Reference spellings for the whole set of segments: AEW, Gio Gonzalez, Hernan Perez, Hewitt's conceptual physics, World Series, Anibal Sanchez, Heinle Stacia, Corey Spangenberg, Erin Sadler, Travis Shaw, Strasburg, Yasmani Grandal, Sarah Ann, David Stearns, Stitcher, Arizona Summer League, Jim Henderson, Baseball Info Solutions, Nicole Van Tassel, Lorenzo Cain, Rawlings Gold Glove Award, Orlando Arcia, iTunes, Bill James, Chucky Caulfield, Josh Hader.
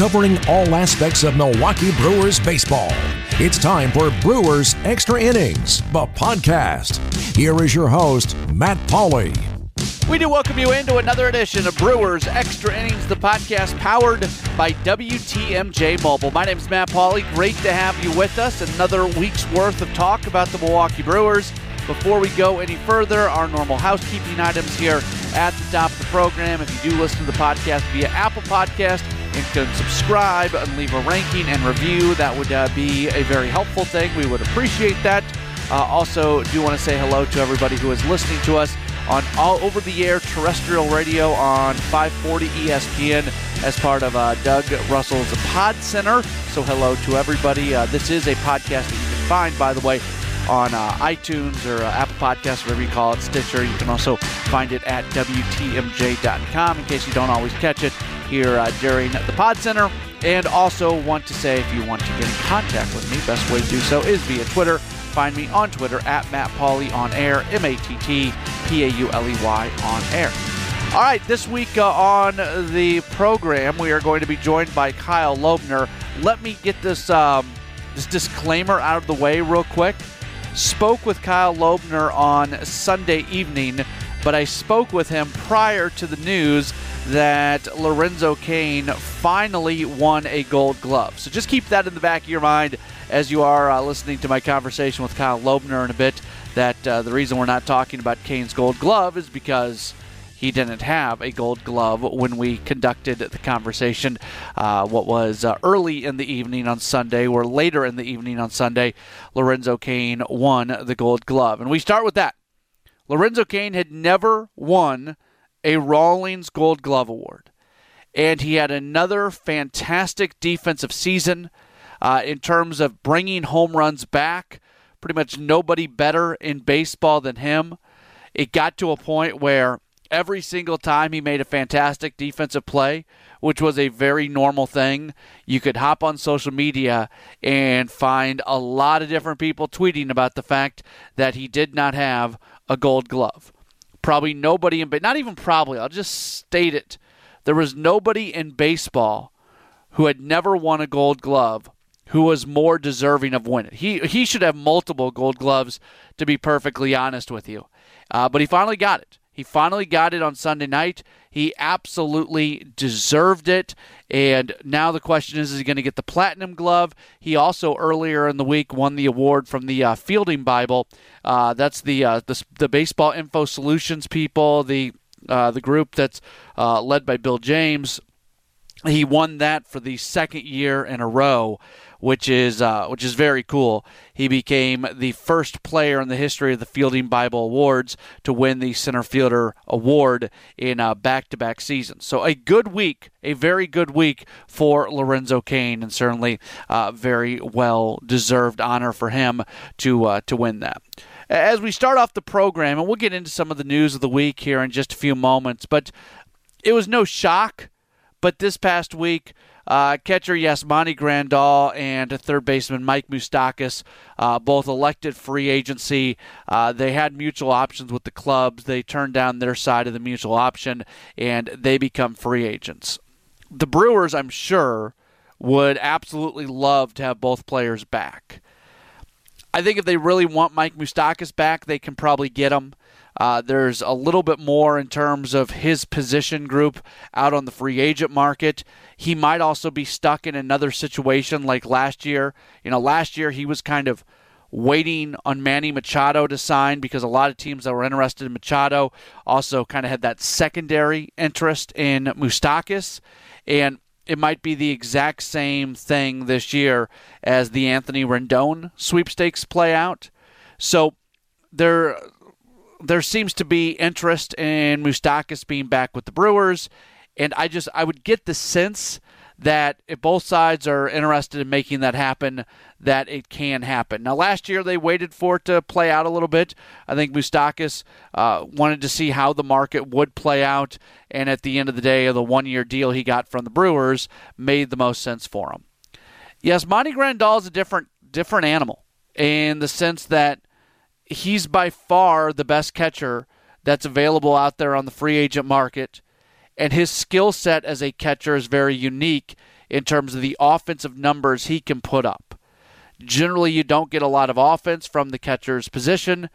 covering all aspects of Milwaukee Brewers baseball. It's time for Brewers Extra Innings, the podcast. Here is your host, Matt Pauley. We do welcome you into another edition of Brewers Extra Innings, the podcast powered by WTMJ Mobile. My name is Matt Pauley. Great to have you with us. Another week's worth of talk about the Milwaukee Brewers. Before we go any further, our normal housekeeping items here at the top of the program. If you do listen to the podcast via Apple Podcast, you can subscribe and leave a ranking and review. That would be a very helpful thing. We would appreciate that. Also, do want to say hello to everybody who is listening to us on all over-the-air terrestrial radio on 540 ESPN as part of Doug Russell's Pod Center. So hello to everybody. This is a podcast that you can find, by the way, on iTunes or Apple Podcasts, whatever you call it, Stitcher. You can also find it at WTMJ.com in case you don't always catch it here during the Pod Center. And also want to say, if you want to get in contact with me, best way to do so is via Twitter. Find me on Twitter at Matt Pauley on air, MattPauley on air. All right, this week on the program, we are going to be joined by Kyle Lobner. Let me get this disclaimer out of the way real quick. Spoke with Kyle Lobner on Sunday evening, but I spoke with him prior to the news that Lorenzo Cain finally won a Gold Glove. So just keep that in the back of your mind as you are listening to my conversation with Kyle Lobner in a bit, that the reason we're not talking about Cain's Gold Glove is because he didn't have a Gold Glove when we conducted the conversation, what was early in the evening on Sunday, or later in the evening on Sunday, Lorenzo Cain won the Gold Glove. And we start with that. Lorenzo Cain had never won a Rawlings Gold Glove Award, and he had another fantastic defensive season in terms of bringing home runs back. Pretty much nobody better in baseball than him. It got to a point where every single time he made a fantastic defensive play, which was a very normal thing, you could hop on social media and find a lot of different people tweeting about the fact that he did not have a Gold Glove. Probably nobody in baseball, not even probably, I'll just state it. There was nobody in baseball who had never won a Gold Glove who was more deserving of winning. He should have multiple Gold Gloves, to be perfectly honest with you. But he finally got it. He finally got it on Sunday night. He absolutely deserved it. And now the question is he going to get the Platinum Glove? He also, earlier in the week, won the award from the Fielding Bible. That's the Baseball Info Solutions people, the group that's led by Bill James. He won that for the second year in a row, which is very cool. He became the first player in the history of the Fielding Bible Awards to win the center fielder award in back-to-back seasons. So a good week, a very good week for Lorenzo Cain, and certainly very well-deserved honor for him to win that. As we start off the program, and we'll get into some of the news of the week here in just a few moments, but it was no shock. But this past week, catcher Yasmani Grandal and third baseman Mike Moustakas both elected free agency. They had mutual options with the clubs. They turned down their side of the mutual option, and they become free agents. The Brewers, I'm sure, would absolutely love to have both players back. I think if they really want Mike Moustakas back, they can probably get him. There's a little bit more in terms of his position group out on the free agent market. He might also be stuck in another situation like last year. You know, last year he was kind of waiting on Manny Machado to sign because a lot of teams that were interested in Machado also kind of had that secondary interest in Moustakas. And it might be the exact same thing this year as the Anthony Rendon sweepstakes play out. So there seems to be interest in Moustakas being back with the Brewers, and I would get the sense that if both sides are interested in making that happen, that it can happen. Now, last year they waited for it to play out a little bit. I think Moustakas wanted to see how the market would play out, and at the end of the day, the one-year deal he got from the Brewers made the most sense for him. Yes, Yasmani Grandal is a different animal in the sense that he's by far the best catcher that's available out there on the free agent market, and his skill set as a catcher is very unique in terms of the offensive numbers he can put up. Generally, you don't get a lot of offense from the catcher's position.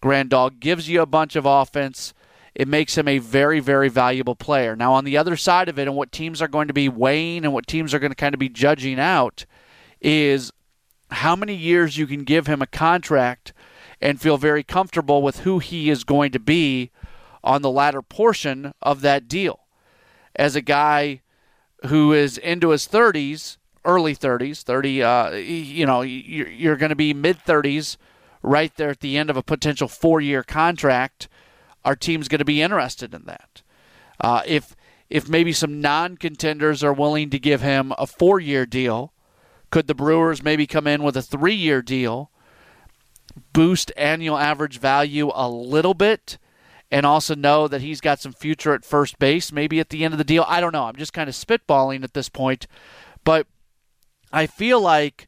Grandal gives you a bunch of offense. It makes him a very, very valuable player. Now, on the other side of it, and what teams are going to be weighing and what teams are going to kind of be judging out is how many years you can give him a contract and feel very comfortable with who he is going to be on the latter portion of that deal. As a guy who is into his 30s, early 30s, you're going to be mid-30s right there at the end of a potential 4-year contract. Our team's going to be interested in that. If maybe some non-contenders are willing to give him a 4-year deal, could the Brewers maybe come in with a 3-year deal, boost annual average value a little bit, and also know that he's got some future at first base maybe at the end of the deal? I don't know. I'm just kind of spitballing at this point. But I feel like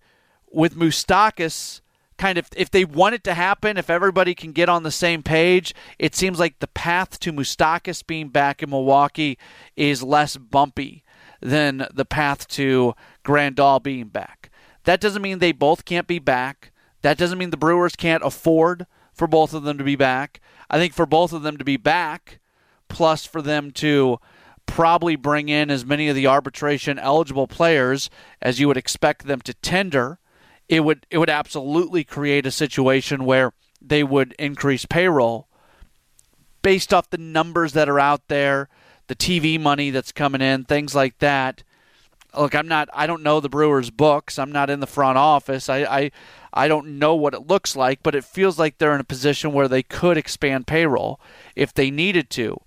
with Moustakas, kind of, if they want it to happen, if everybody can get on the same page, it seems like the path to Moustakas being back in Milwaukee is less bumpy than the path to Grandal being back. That doesn't mean they both can't be back. That doesn't mean the Brewers can't afford for both of them to be back. I think for both of them to be back, plus for them to probably bring in as many of the arbitration-eligible players as you would expect them to tender, it would absolutely create a situation where they would increase payroll based off the numbers that are out there, the TV money that's coming in, things like that. Look, I don't know the Brewers' books. I'm not in the front office. I don't know what it looks like, but it feels like they're in a position where they could expand payroll if they needed to.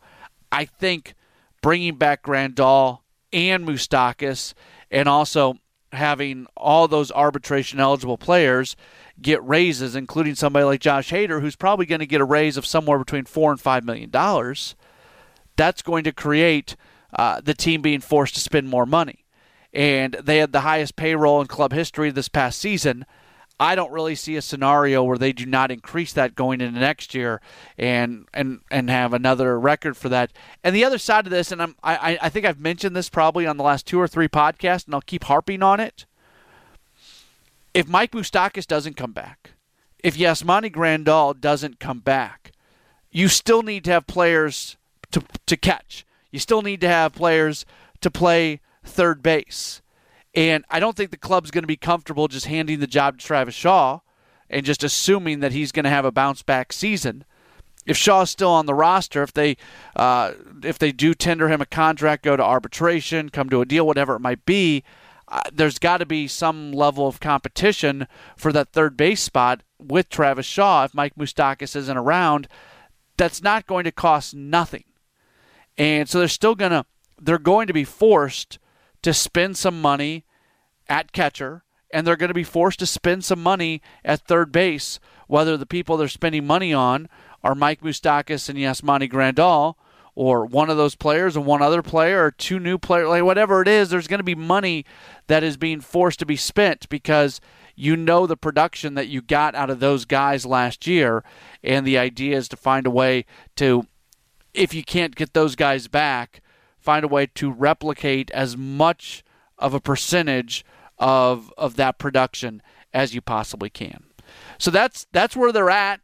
I think bringing back Grandal and Moustakas and also having all those arbitration-eligible players get raises, including somebody like Josh Hader, who's probably going to get a raise of somewhere between $4 and $5 million, that's going to create the team being forced to spend more money. And they had the highest payroll in club history this past season. I don't really see a scenario where they do not increase that going into next year and have another record for that. And the other side of this, and I think I've mentioned this probably on the last 2 or 3 podcasts, and I'll keep harping on it. If Mike Moustakas doesn't come back, if Yasmani Grandal doesn't come back, you still need to have players to catch. You still need to have players to play third base. And I don't think the club's going to be comfortable just handing the job to Travis Shaw and just assuming that he's going to have a bounce-back season. If Shaw's still on the roster, if they do tender him a contract, go to arbitration, come to a deal, whatever it might be, there's got to be some level of competition for that third base spot with Travis Shaw. If Mike Moustakas isn't around, that's not going to cost nothing. And so they're going to be forced to spend some money at catcher, and they're going to be forced to spend some money at third base, whether the people they're spending money on are Mike Moustakas and Yasmani Grandal, or one of those players and one other player, or 2 new players, like whatever it is, there's going to be money that is being forced to be spent because you know the production that you got out of those guys last year, and the idea is to find a way to, if you can't get those guys back, find a way to replicate as much of a percentage of that production as you possibly can. So that's where they're at,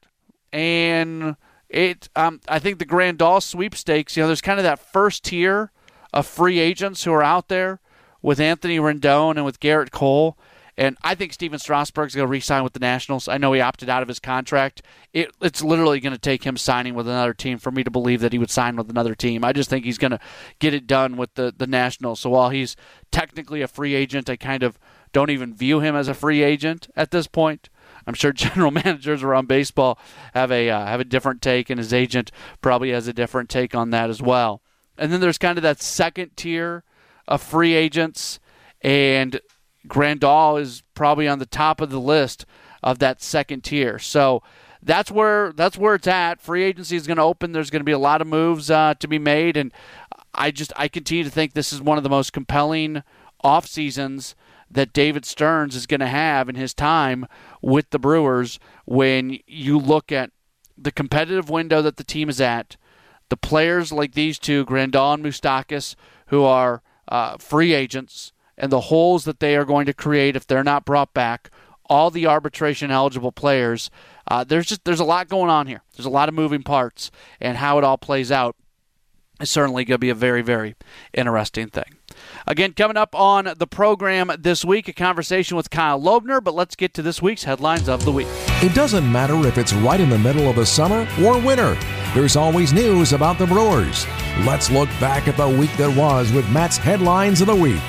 and I think the Grandal sweepstakes, there's kind of that first tier of free agents who are out there with Anthony Rendon and with Garrett Cole, and I think Steven Strasburg's going to re-sign with the Nationals. I know he opted out of his contract. It's literally going to take him signing with another team for me to believe that he would sign with another team. I just think he's going to get it done with the Nationals. So while he's technically a free agent, I kind of don't even view him as a free agent at this point. I'm sure general managers around baseball have a different take, and his agent probably has a different take on that as well. And then there's kind of that second tier of free agents, and Grandal is probably on the top of the list of that second tier. So that's where it's at. Free agency is going to open. There's going to be a lot of moves to be made, and I continue to think this is one of the most compelling off seasons that David Stearns is going to have in his time with the Brewers when you look at the competitive window that the team is at, the players like these two, Grandal and Moustakas, who are free agents, and the holes that they are going to create if they're not brought back, all the arbitration-eligible players. There's a lot going on here. There's a lot of moving parts, and how it all plays out is certainly going to be a very, very interesting thing. Again, coming up on the program this week, a conversation with Kyle Lobner, but let's get to this week's Headlines of the Week. It doesn't matter if it's right in the middle of the summer or winter. There's always news about the Brewers. Let's look back at the week that was with Matt's Headlines of the Week.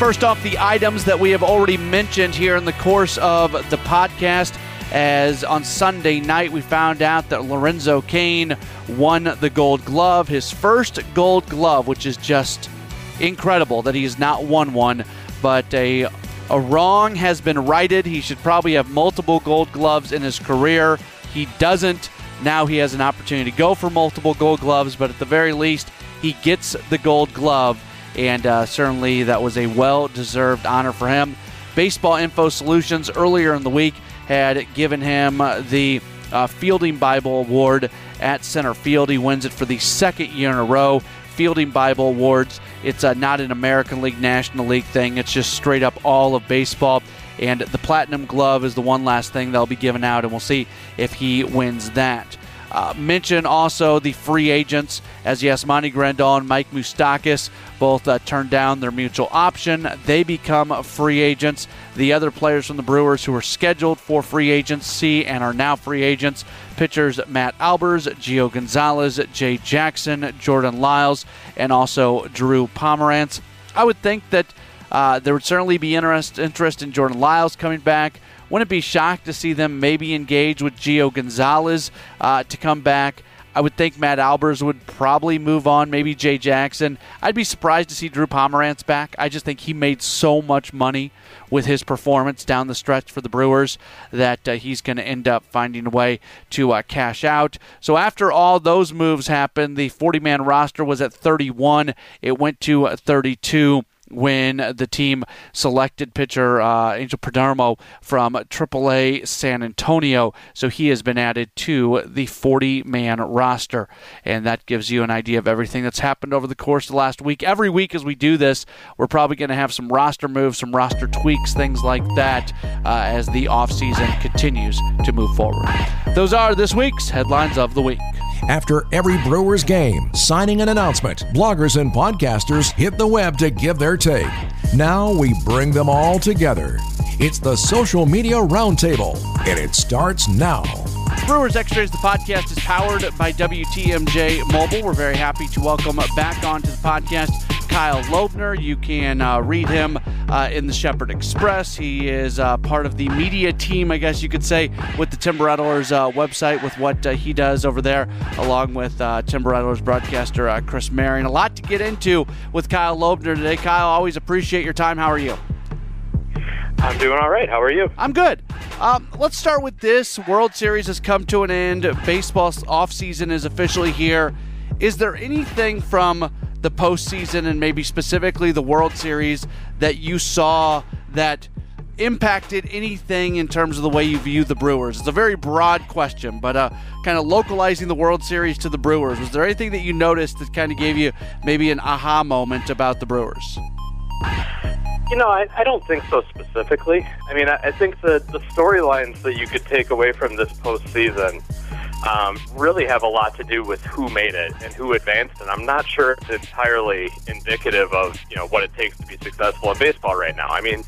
First off, the items that we have already mentioned here in the course of the podcast, as on Sunday night we found out that Lorenzo Cain won the Gold Glove, his first Gold Glove, which is just incredible that he has not won one, but a wrong has been righted. He should probably have multiple Gold Gloves in his career. He doesn't. Now he has an opportunity to go for multiple Gold Gloves, but at the very least, he gets the Gold Glove, and certainly that was a well-deserved honor for him. Baseball Info Solutions earlier in the week had given him the Fielding Bible Award at center field. He wins it for the second year in a row. Fielding Bible Awards, it's not an American League, National League thing. It's just straight up all of baseball. And the Platinum Glove is the one last thing that'll be given out, and we'll see if he wins that. Mention also the free agents, as Yasmani Grandal and Mike Moustakas both turned down their mutual option. They become free agents. The other players from the Brewers who were scheduled for free agency and are now free agents, pitchers Matt Albers, Gio Gonzalez, Jay Jackson, Jordan Lyles, and also Drew Pomeranz. I would think that there would certainly be interest in Jordan Lyles coming back. Wouldn't be shocked to see them maybe engage with Gio Gonzalez to come back. I would think Matt Albers would probably move on, maybe Jay Jackson. I'd be surprised to see Drew Pomeranz back. I just think he made so much money with his performance down the stretch for the Brewers that he's going to end up finding a way to cash out. So after all those moves happened, the 40-man roster was at 31. It went to 32. When the team selected pitcher Angel Perdomo from AAA San Antonio. So he has been added to the 40-man roster. And that gives you an idea of everything that's happened over the course of the last week. Every week as we do this, we're probably going to have some roster moves, some roster tweaks, things like that as the offseason continues to move forward. Those are this week's Headlines of the Week. After every Brewers game, signing an announcement, bloggers and podcasters hit the web to give their take. Now we bring them all together. It's the Social Media Roundtable, and it starts now. Brewers X-Rays, the podcast, is powered by WTMJ Mobile. We're very happy to welcome back onto the podcast Kyle Lobner. You can read him in the Shepherd Express. He is part of the media team, I guess you could say, with the Timber Rattlers website, with what he does over there, along with Timber Rattlers broadcaster Chris Mehring. A lot to get into with Kyle Lobner today. Kyle, always appreciate your time. How are you? I'm doing all right. How are you? I'm good. Let's start with this. World Series has come to an end. Baseball's offseason is officially here. Is there anything from the postseason and maybe specifically the World Series that you saw that impacted anything in terms of the way you view the Brewers? It's a very broad question, but kind of localizing the World Series to the Brewers, was there anything that you noticed that kind of gave you maybe an aha moment about the Brewers? You know, I don't think so specifically. I mean, I think the storylines that you could take away from this postseason really have a lot to do with who made it and who advanced, and I'm not sure it's entirely indicative of, you know, what it takes to be successful in baseball right now. I mean,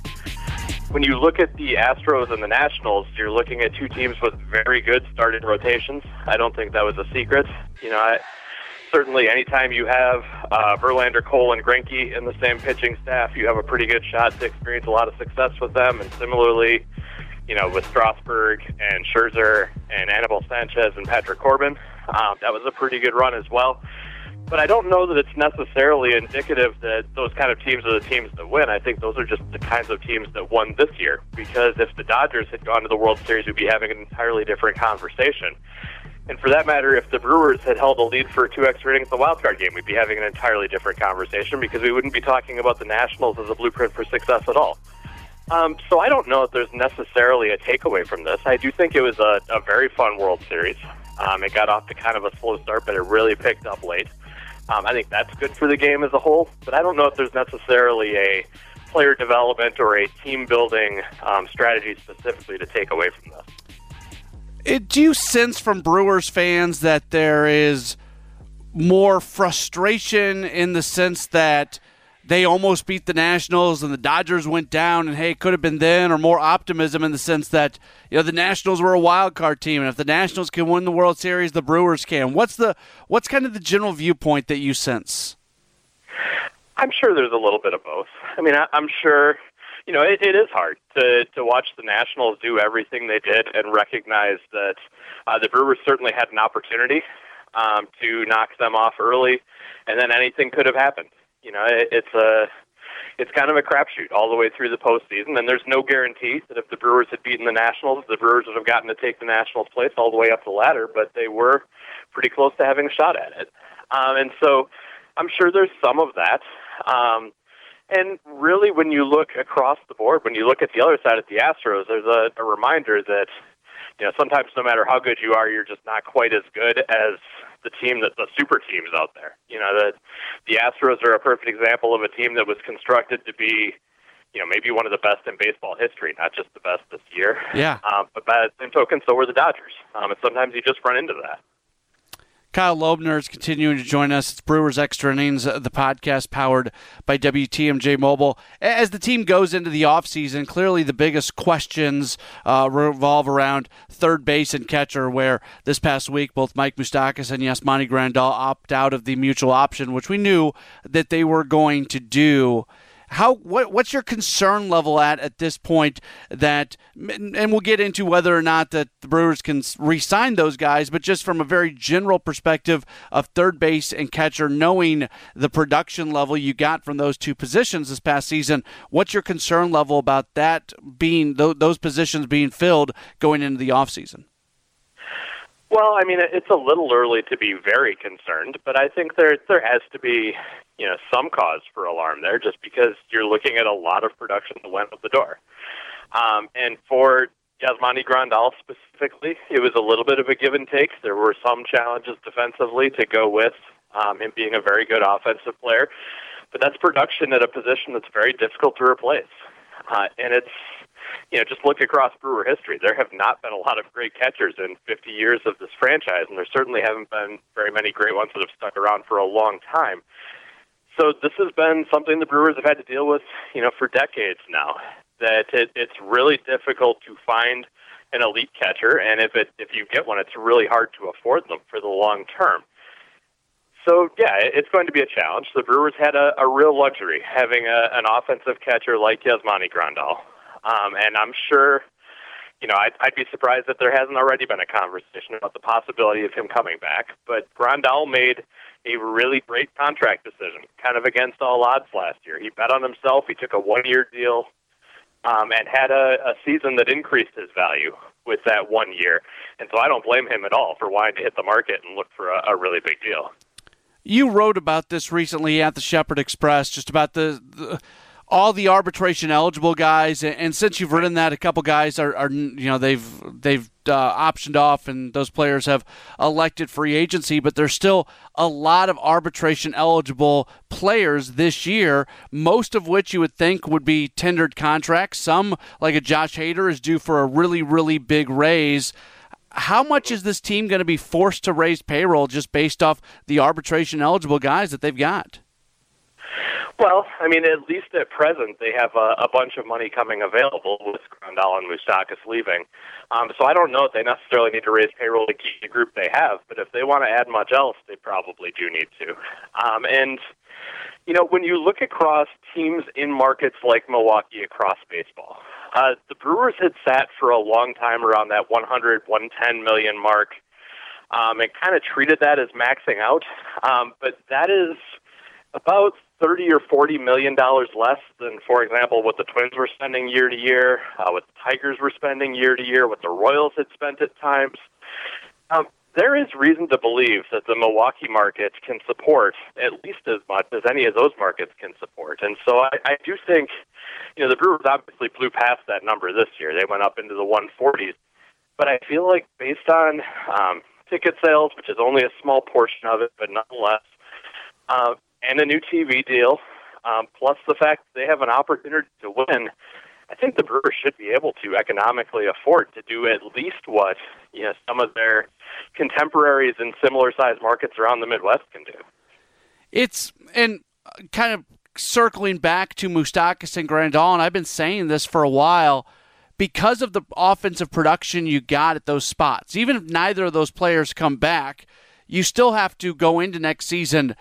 when you look at the Astros and the Nationals, you're looking at two teams with very good starting rotations. I don't think that was a secret. You know, certainly anytime you have Verlander, Cole, and Greinke in the same pitching staff, you have a pretty good shot to experience a lot of success with them, and similarly, you know, with Strasburg and Scherzer and Anibal Sanchez and Patrick Corbin. That was a pretty good run as well. But I don't know that it's necessarily indicative that those kind of teams are the teams that win. I think those are just the kinds of teams that won this year, because if the Dodgers had gone to the World Series, we'd be having an entirely different conversation. And for that matter, if the Brewers had held a lead for 2x rating at the wildcard game, we'd be having an entirely different conversation, because we wouldn't be talking about the Nationals as a blueprint for success at all. So I don't know if there's necessarily a takeaway from this. I do think it was a very fun World Series. It got off to kind of a slow start, but it really picked up late. I think that's good for the game as a whole, but I don't know if there's necessarily a player development or a team-building strategy specifically to take away from this? Do you sense from Brewers fans that there is more frustration in the sense that they almost beat the Nationals and the Dodgers went down and, hey, it could have been then, or more optimism in the sense that, you know, the Nationals were a wild card team and if the Nationals can win the World Series, the Brewers can? What's kind of the general viewpoint that you sense? I'm sure there's a little bit of both. I mean, I'm sure – you know, it is hard to watch the Nationals do everything they did and recognize that the Brewers certainly had an opportunity to knock them off early, and then anything could have happened. You know, it's kind of a crapshoot all the way through the postseason, and there's no guarantee that if the Brewers had beaten the Nationals, the Brewers would have gotten to take the Nationals' place all the way up the ladder, but they were pretty close to having a shot at it. And so I'm sure there's some of that. And really, when you look across the board, when you look at the other side at the Astros, there's a reminder that, you know, sometimes no matter how good you are, you're just not quite as good as the team that the super teams out there. You know, the Astros are a perfect example of a team that was constructed to be, you know, maybe one of the best in baseball history, not just the best this year. Yeah. But by the same token, so were the Dodgers. And sometimes you just run into that. Kyle Lobner is continuing to join us. It's Brewers Extra Innings, the podcast powered by WTMJ Mobile. As the team goes into the offseason, clearly the biggest questions revolve around third base and catcher, where this past week both Mike Moustakas and Yasmani Grandal opt out of the mutual option, which we knew that they were going to do. What's your concern level at this point that, and we'll get into whether or not that the Brewers can re-sign those guys, but just from a very general perspective of third base and catcher, knowing the production level you got from those two positions this past season, what's your concern level about that being those positions being filled going into the offseason? Well, I mean, it's a little early to be very concerned, but I think there has to be, you know, some cause for alarm there, just because you're looking at a lot of production that went out the door. And for Yasmani Grandal specifically, it was a little bit of a give and take. There were some challenges defensively to go with him being a very good offensive player, but that's production at a position that's very difficult to replace. And it's, you know, just look across Brewer history. There have not been a lot of great catchers in 50 years of this franchise, and there certainly haven't been very many great ones that have stuck around for a long time. So this has been something the Brewers have had to deal with, you know, for decades now, that it's really difficult to find an elite catcher, and if you get one, it's really hard to afford them for the long term. So, yeah, it's going to be a challenge. The Brewers had a real luxury having an offensive catcher like Yasmani Grandal. And I'm sure, you know, I'd be surprised that there hasn't already been a conversation about the possibility of him coming back. But Grandal made a really great contract decision, kind of against all odds last year. He bet on himself. He took a one-year deal and had a season that increased his value with that 1 year. And so I don't blame him at all for wanting to hit the market and look for a really big deal. You wrote about this recently at the Shepherd Express, just about the all the arbitration-eligible guys, and since you've written that, a couple guys are you know, they've optioned off, and those players have elected free agency, but there's still a lot of arbitration-eligible players this year, most of which you would think would be tendered contracts. Some, like a Josh Hader, is due for a really, really big raise. How much is this team going to be forced to raise payroll just based off the arbitration-eligible guys that they've got? Well, I mean, at least at present, they have a bunch of money coming available with Grandal and Moustakas leaving. So I don't know if they necessarily need to raise payroll to keep the group they have, but if they want to add much else, they probably do need to. And, you know, when you look across teams in markets like Milwaukee across baseball, the Brewers had sat for a long time around that 100, 110 million mark and kind of treated that as maxing out. But that is about $30 or $40 million less than, for example, what the Twins were spending year to year, what the Tigers were spending year to year, what the Royals had spent at times. There is reason to believe that the Milwaukee market can support at least as much as any of those markets can support. And so I do think, you know, the Brewers obviously blew past that number this year. They went up into the 140s. But I feel like based on ticket sales, which is only a small portion of it, but nonetheless, and a new TV deal, plus the fact that they have an opportunity to win. I think the Brewers should be able to economically afford to do at least what some of their contemporaries in similar-sized markets around the Midwest can do. And kind of circling back to Moustakas and Grandal, and I've been saying this for a while, because of the offensive production you got at those spots, even if neither of those players come back, you still have to go into next season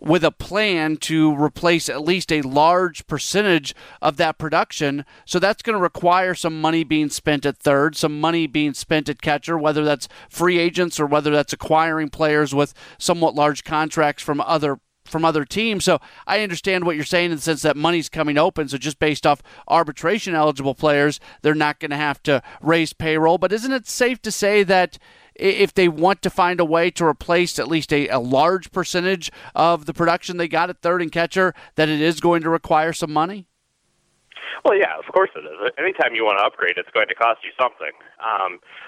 with a plan to replace at least a large percentage of that production. So that's going to require some money being spent at third, some money being spent at catcher, whether that's free agents or whether that's acquiring players with somewhat large contracts from other teams. So I understand what you're saying in the sense that money's coming open, so just based off arbitration-eligible players, they're not going to have to raise payroll. But isn't it safe to say that if they want to find a way to replace at least a large percentage of the production they got at third and catcher, that it is going to require some money? Well, yeah, of course it is. Anytime you want to upgrade, it's going to cost you something.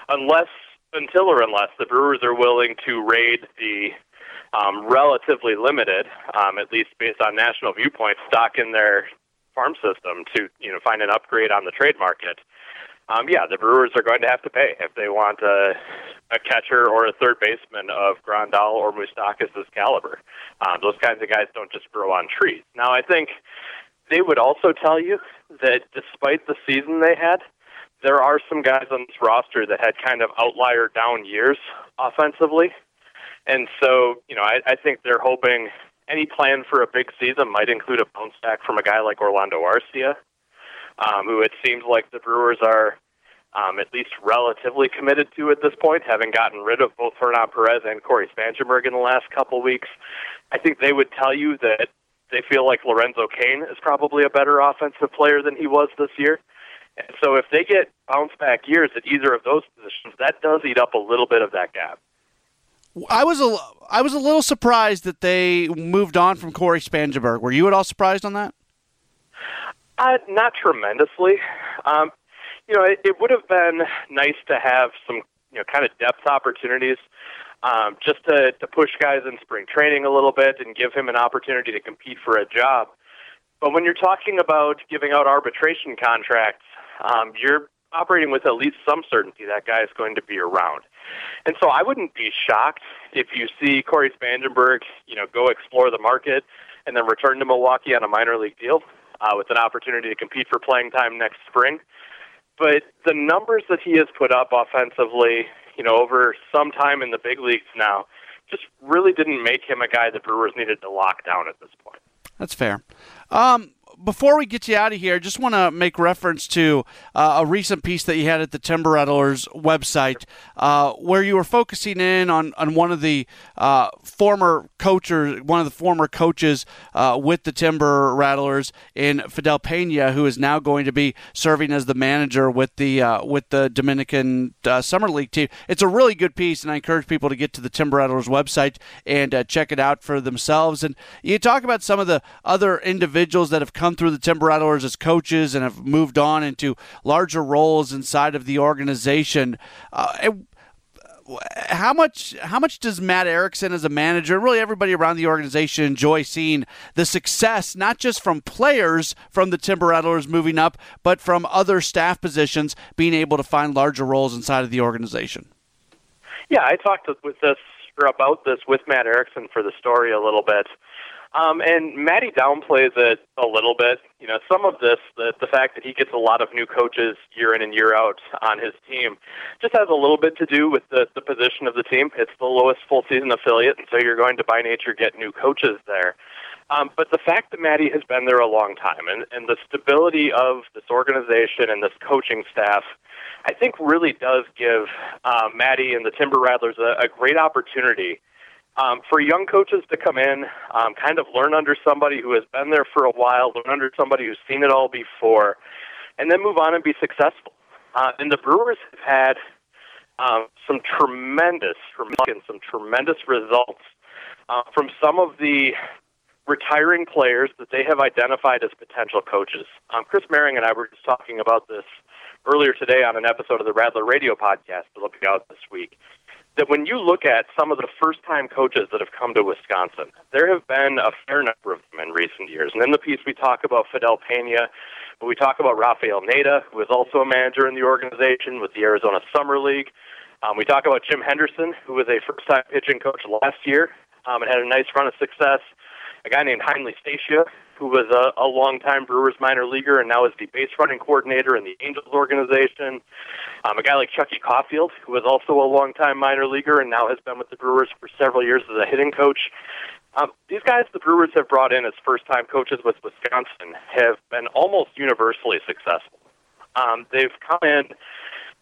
Unless the Brewers are willing to raid the relatively limited, at least based on national viewpoint, stock in their farm system to find an upgrade on the trade market. The Brewers are going to have to pay if they want a catcher or a third baseman of Grandal or Moustakas' caliber. Those kinds of guys don't just grow on trees. Now, I think they would also tell you that despite the season they had, there are some guys on this roster that had kind of outlier down years offensively. And so, I think they're hoping any plan for a big season might include a bounce back from a guy like Orlando Arcia, who it seems like the Brewers are at least relatively committed to at this point, having gotten rid of both Hernan Perez and Corey Spangenberg in the last couple weeks. I think they would tell you that they feel like Lorenzo Cain is probably a better offensive player than he was this year. And so if they get bounce-back years at either of those positions, that does eat up a little bit of that gap. I was a little surprised that they moved on from Corey Spangenberg. Were you at all surprised on that? Not tremendously. It would have been nice to have some kind of depth opportunities, just to push guys in spring training a little bit and give him an opportunity to compete for a job. But when you're talking about giving out arbitration contracts, you're operating with at least some certainty that guy is going to be around. And so I wouldn't be shocked if you see Corey Spangenberg, go explore the market and then return to Milwaukee on a minor league deal with an opportunity to compete for playing time next spring. But the numbers that he has put up offensively, over some time in the big leagues now, just really didn't make him a guy the Brewers needed to lock down at this point. That's fair. Before we get you out of here, I just want to make reference to a recent piece that you had at the Timber Rattlers website where you were focusing in on one of the former coaches with the Timber Rattlers in Fidel Pena, who is now going to be serving as the manager with the Dominican Summer League team. It's a really good piece, and I encourage people to get to the Timber Rattlers website and check it out for themselves. And you talk about some of the other individuals that have come through the Timber Rattlers as coaches and have moved on into larger roles inside of the organization. How much does Matt Erickson as a manager, really everybody around the organization, enjoy seeing the success, not just from players from the Timber Rattlers moving up, but from other staff positions being able to find larger roles inside of the organization? Yeah, I talked about this with Matt Erickson for the story a little bit. And Matty downplays it a little bit. Some of this, the fact that he gets a lot of new coaches year in and year out on his team, just has a little bit to do with the position of the team. It's the lowest full-season affiliate, and so you're going to, by nature, get new coaches there. But the fact that Matty has been there a long time and the stability of this organization and this coaching staff, I think really does give Matty and the Timber Rattlers a great opportunity for young coaches to come in, kind of learn under somebody who has been there for a while, learn under somebody who's seen it all before, and then move on and be successful. And the Brewers have had some tremendous results from some of the retiring players that they have identified as potential coaches. Chris Mehring and I were just talking about this earlier today on an episode of the Rattler Radio podcast that'll be out this week. that when you look at some of the first-time coaches that have come to Wisconsin, there have been a fair number of them in recent years. And in the piece, we talk about Fidel Pena, but we talk about Rafael Neda, who is also a manager in the organization with the Arizona Summer League. We talk about Jim Henderson, who was a first-time pitching coach last year and had a nice run of success. A guy named Heinle Stacia, who was a longtime Brewers minor leaguer and now is the base running coordinator in the Angels organization. A guy like Chucky Caulfield, who was also a longtime minor leaguer and now has been with the Brewers for several years as a hitting coach. These guys the Brewers have brought in as first-time coaches with Wisconsin have been almost universally successful. They've come in,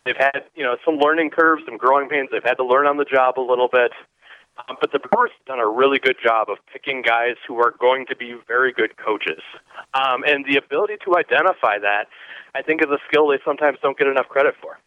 they've had some learning curves, some growing pains. They've had to learn on the job a little bit. But the Brewers have done a really good job of picking guys who are going to be very good coaches. And the ability to identify that, I think, is a skill they sometimes don't get enough credit for.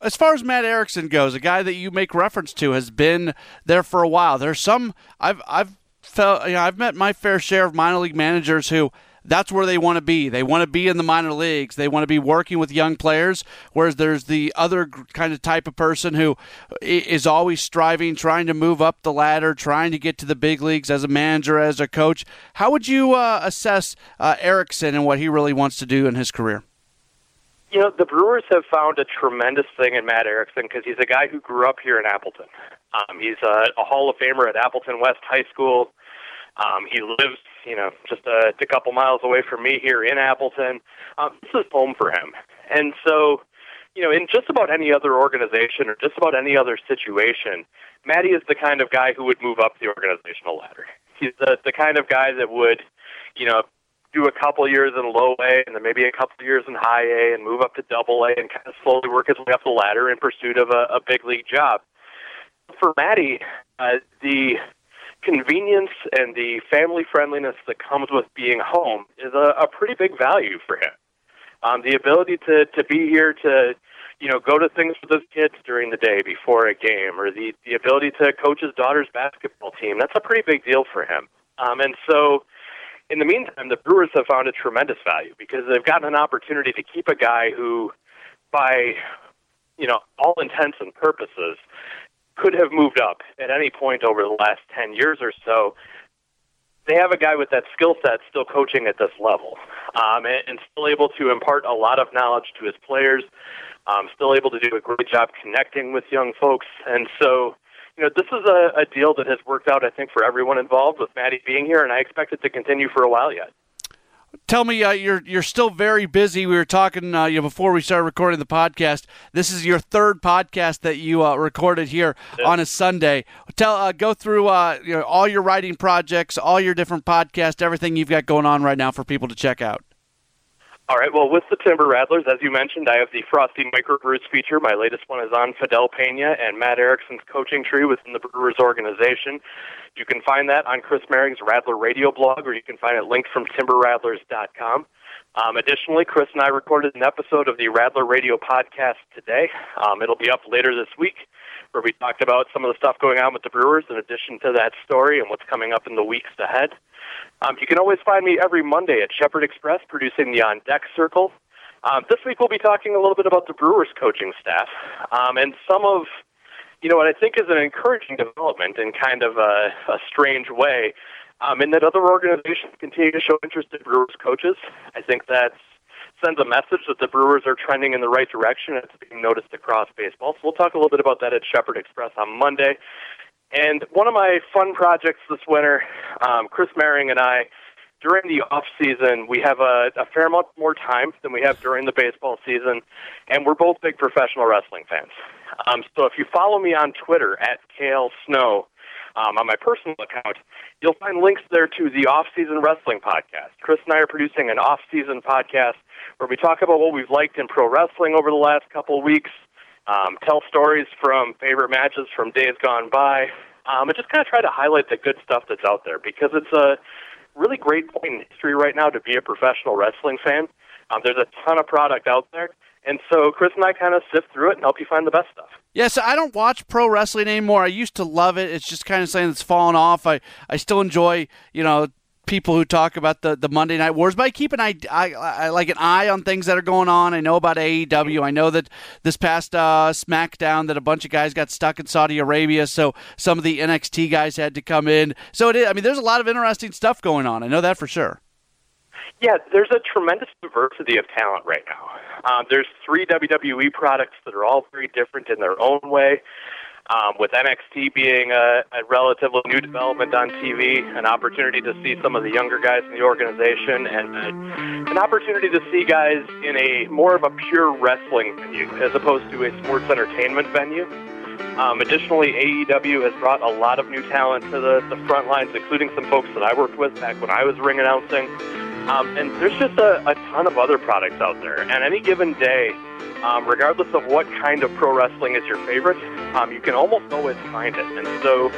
As far as Matt Erickson goes, a guy that you make reference to has been there for a while. There's some I've met my fair share of minor league managers who that's where they want to be. They want to be in the minor leagues. They want to be working with young players, whereas there's the other kind of type of person who is always striving, trying to move up the ladder, trying to get to the big leagues as a manager, as a coach. How would you assess Erickson and what he really wants to do in his career? The Brewers have found a tremendous thing in Matt Erickson because he's a guy who grew up here in Appleton. He's a Hall of Famer at Appleton West High School. He lives, just a couple miles away from me here in Appleton. This is home for him. And so, in just about any other organization or just about any other situation, Matty is the kind of guy who would move up the organizational ladder. He's the kind of guy that would, do a couple years in low A and then maybe a couple years in high A and move up to double A and kind of slowly work his way up the ladder in pursuit of a big league job. For Matty, the convenience and the family friendliness that comes with being home is a pretty big value for him. The ability to be here to, go to things with his kids during the day before a game, or the ability to coach his daughter's basketball team, that's a pretty big deal for him. And so in the meantime, the Brewers have found a tremendous value because they've gotten an opportunity to keep a guy who, by all intents and purposes, could have moved up at any point over the last 10 years or so. They have a guy with that skill set still coaching at this level, and still able to impart a lot of knowledge to his players, still able to do a great job connecting with young folks. And so this is a deal that has worked out, I think, for everyone involved with Matty being here, and I expect it to continue for a while yet. Tell me, you're still very busy. We were talking before we started recording the podcast. This is your third podcast that you recorded here on a Sunday. Go through all your writing projects, all your different podcasts, everything you've got going on right now for people to check out. All right, well, with the Timber Rattlers, as you mentioned, I have the Frosty Microbrews feature. My latest one is on Fidel Pena and Matt Erickson's coaching tree within the Brewers organization. You can find that on Chris Mehring's Rattler Radio blog, or you can find it linked from timberrattlers.com. Additionally, Chris and I recorded an episode of the Rattler Radio podcast today. It'll be up later this week, where we talked about some of the stuff going on with the Brewers in addition to that story and what's coming up in the weeks ahead. You can always find me every Monday at Shepherd Express producing the On Deck Circle. This week we'll be talking a little bit about the Brewers coaching staff and some of, what I think is an encouraging development in kind of a strange way, in that other organizations continue to show interest in Brewers coaches. I think that sends a message that the Brewers are trending in the right direction and it's being noticed across baseball. So we'll talk a little bit about that at Shepherd Express on Monday. And one of my fun projects this winter, Chris Mehring and I, during the off-season, we have a fair amount more time than we have during the baseball season, and we're both big professional wrestling fans. So if you follow me on Twitter, at KaleSnow, on my personal account, you'll find links there to the off-season wrestling podcast. Chris and I are producing an off-season podcast where we talk about what we've liked in pro wrestling over the last couple of weeks, tell stories from favorite matches from days gone by, and just kind of try to highlight the good stuff that's out there because it's a really great point in history right now to be a professional wrestling fan. There's a ton of product out there, and so Chris and I kind of sift through it and help you find the best stuff. Yeah, so I don't watch pro wrestling anymore. I used to love it. It's just kind of saying it's fallen off. I still enjoy, people who talk about the Monday Night Wars, but I keep an eye on things that are going on. I know about AEW. I know that this past SmackDown that a bunch of guys got stuck in Saudi Arabia, so some of the NXT guys had to come in. So it is, there's a lot of interesting stuff going on. I know that for sure. Yeah, there's a tremendous diversity of talent right now. There's three WWE products that are all very different in their own way. With NXT being a relatively new development on TV, an opportunity to see some of the younger guys in the organization, and an opportunity to see guys in a more of a pure wrestling venue as opposed to a sports entertainment venue. Additionally, AEW has brought a lot of new talent to the front lines, including some folks that I worked with back when I was ring announcing. And there's just a ton of other products out there. And any given day, regardless of what kind of pro wrestling is your favorite, you can almost always find it. And so,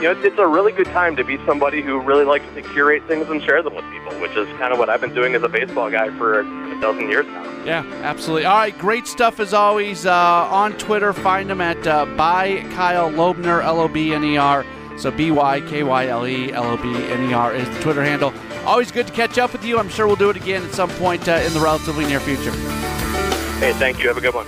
it's a really good time to be somebody who really likes to curate things and share them with people, which is kind of what I've been doing as a baseball guy for a dozen years now. Yeah, absolutely. All right, great stuff as always. On Twitter, find him at by Kyle Lobner, L-O-B-N-E-R. So B-Y-K-Y-L-E-L-O-B-N-E-R is the Twitter handle. Always good to catch up with you. I'm sure we'll do it again at some point in the relatively near future. Hey, thank you. Have a good one.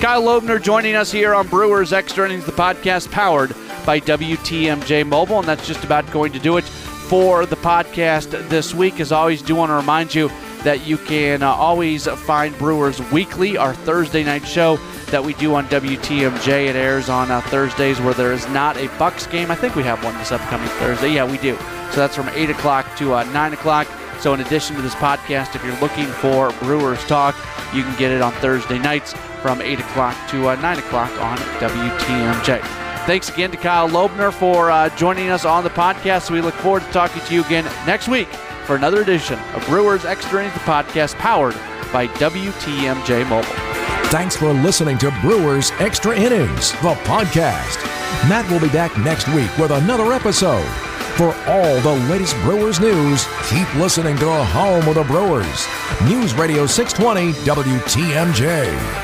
Kyle Lobner joining us here on Brewers Extra Innings, the podcast powered by WTMJ Mobile, and that's just about going to do it for the podcast this week. As always, do want to remind you that you can always find Brewers Weekly, our Thursday night show that we do on WTMJ. It airs on Thursdays where there is not a Bucks game. I think we have one this upcoming Thursday. Yeah, we do. So that's from 8 o'clock to 9 o'clock. So in addition to this podcast, if you're looking for Brewers Talk, you can get it on Thursday nights from 8 o'clock to 9 o'clock on WTMJ. Thanks again to Kyle Lobner for joining us on the podcast. We look forward to talking to you again next week for another edition of Brewers Extra Innings, the podcast powered by WTMJ Mobile. Thanks for listening to Brewers Extra Innings, the podcast. Matt will be back next week with another episode. For all the latest Brewers news, keep listening to A Home of the Brewers. News Radio 620 WTMJ.